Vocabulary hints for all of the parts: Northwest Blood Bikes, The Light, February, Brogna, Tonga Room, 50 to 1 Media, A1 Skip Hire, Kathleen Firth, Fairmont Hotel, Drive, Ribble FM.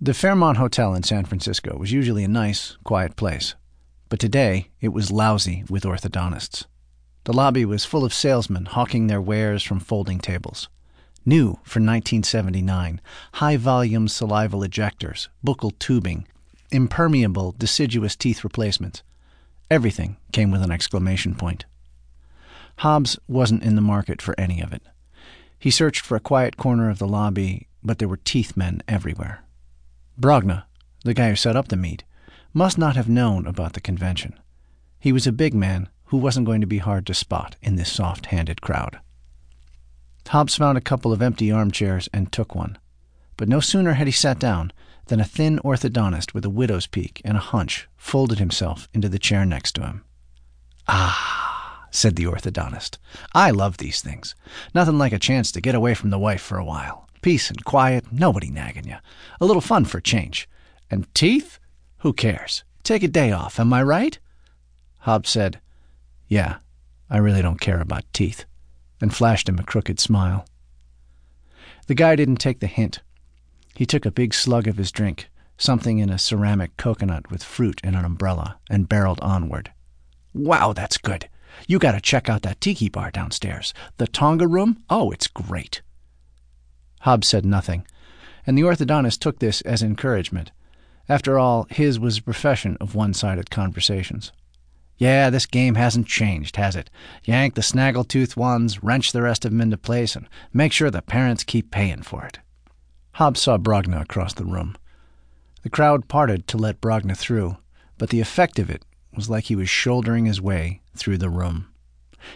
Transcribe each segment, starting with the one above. The Fairmont Hotel in San Francisco was usually a nice, quiet place, but today it was lousy with orthodontists. The lobby was full of salesmen hawking their wares from folding tables. New for 1979, high-volume salival ejectors, buccal tubing, impermeable deciduous teeth replacements. Everything came with an exclamation point. Hobbs wasn't in the market for any of it. He searched for a quiet corner of the lobby, but there were teeth men everywhere. Brogna, the guy who set up the meet, must not have known about the convention. He was a big man who wasn't going to be hard to spot in this soft-handed crowd. Hobbs found a couple of empty armchairs and took one. But no sooner had he sat down than a thin orthodontist with a widow's peak and a hunch folded himself into the chair next to him. "Ah," said the orthodontist, "I love these things. Nothing like a chance to get away from the wife for a while. Peace and quiet, nobody nagging you. A little fun for change. And teeth? Who cares? Take a day off, am I right?" Hobbs said, "Yeah, I really don't care about teeth," and flashed him a crooked smile. The guy didn't take the hint. He took a big slug of his drink, something in a ceramic coconut with fruit and an umbrella, and barreled onward. "Wow, that's good. You gotta check out that tiki bar downstairs. The Tonga Room? Oh, it's great." Hobbs said nothing, and the orthodontist took this as encouragement. After all, his was a profession of one-sided conversations. "Yeah, this game hasn't changed, has it? Yank the snaggletooth ones, wrench the rest of them into place, and make sure the parents keep paying for it." Hobbs saw Brogna across the room. The crowd parted to let Brogna through, but the effect of it was like he was shouldering his way through the room.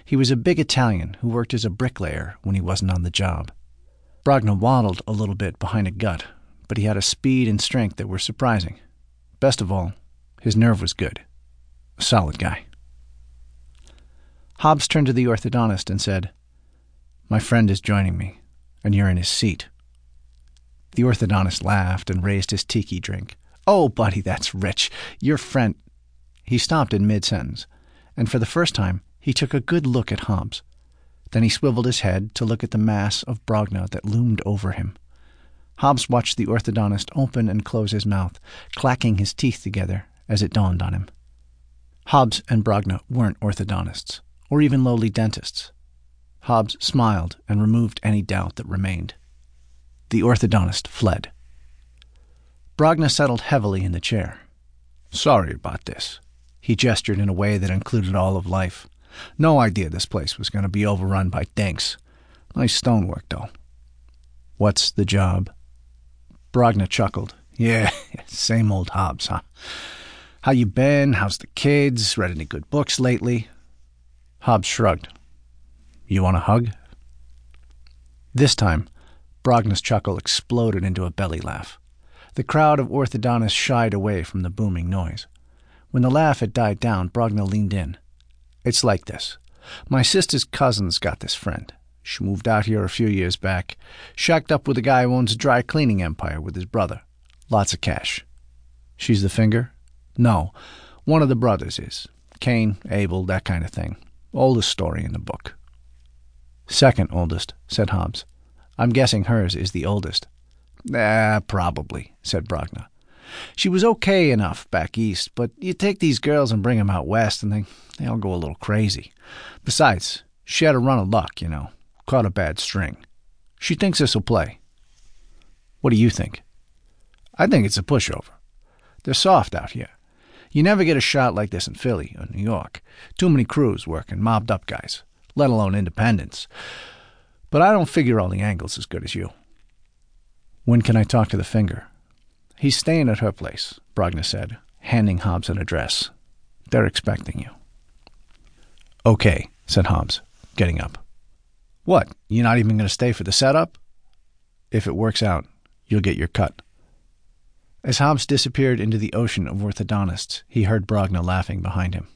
He was a big Italian who worked as a bricklayer when he wasn't on the job. Brogna waddled a little bit behind a gut, but he had a speed and strength that were surprising. Best of all, his nerve was good. A solid guy. Hobbs turned to the orthodontist and said, "My friend is joining me, and you're in his seat." The orthodontist laughed and raised his tiki drink. "Oh, buddy, that's rich. Your friend—" He stopped in mid-sentence, and for the first time, he took a good look at Hobbs. Then he swiveled his head to look at the mass of Brogna that loomed over him. Hobbs watched the orthodontist open and close his mouth, clacking his teeth together as it dawned on him. Hobbs and Brogna weren't orthodontists, or even lowly dentists. Hobbs smiled and removed any doubt that remained. The orthodontist fled. Brogna settled heavily in the chair. "Sorry about this." He gestured in a way that included all of life. "No idea this place was going to be overrun by dinks. Nice stonework, though." "What's the job?" Brogna chuckled. "Yeah, same old Hobbs, huh? How you been? How's the kids? Read any good books lately?" Hobbs shrugged. "You want a hug?" This time, Brogna's chuckle exploded into a belly laugh. The crowd of orthodontists shied away from the booming noise. When the laugh had died down, Brogna leaned in. "It's like this. My sister's cousin's got this friend. She moved out here a few years back. Shacked up with a guy who owns a dry cleaning empire with his brother. Lots of cash." "She's the finger?" "No. One of the brothers is. Cain, Abel, that kind of thing. Oldest story in the book." "Second oldest," said Hobbs. "I'm guessing hers is the oldest." "Ah, probably," said Brogna. "She was okay enough back east, but you take these girls and bring them out west and they all go a little crazy. Besides, she had a run of luck, you know. Caught a bad string. She thinks this'll play." "What do you think?" "I think it's a pushover. They're soft out here. You never get a shot like this in Philly or New York. Too many crews working, mobbed up guys, let alone independents. But I don't figure all the angles as good as you." "When can I talk to the finger?" "He's staying at her place," Brogna said, handing Hobbs an address. "They're expecting you." "Okay," said Hobbs, getting up. "What, you're not even going to stay for the setup?" "If it works out, you'll get your cut." As Hobbs disappeared into the ocean of orthodontists, he heard Brogna laughing behind him.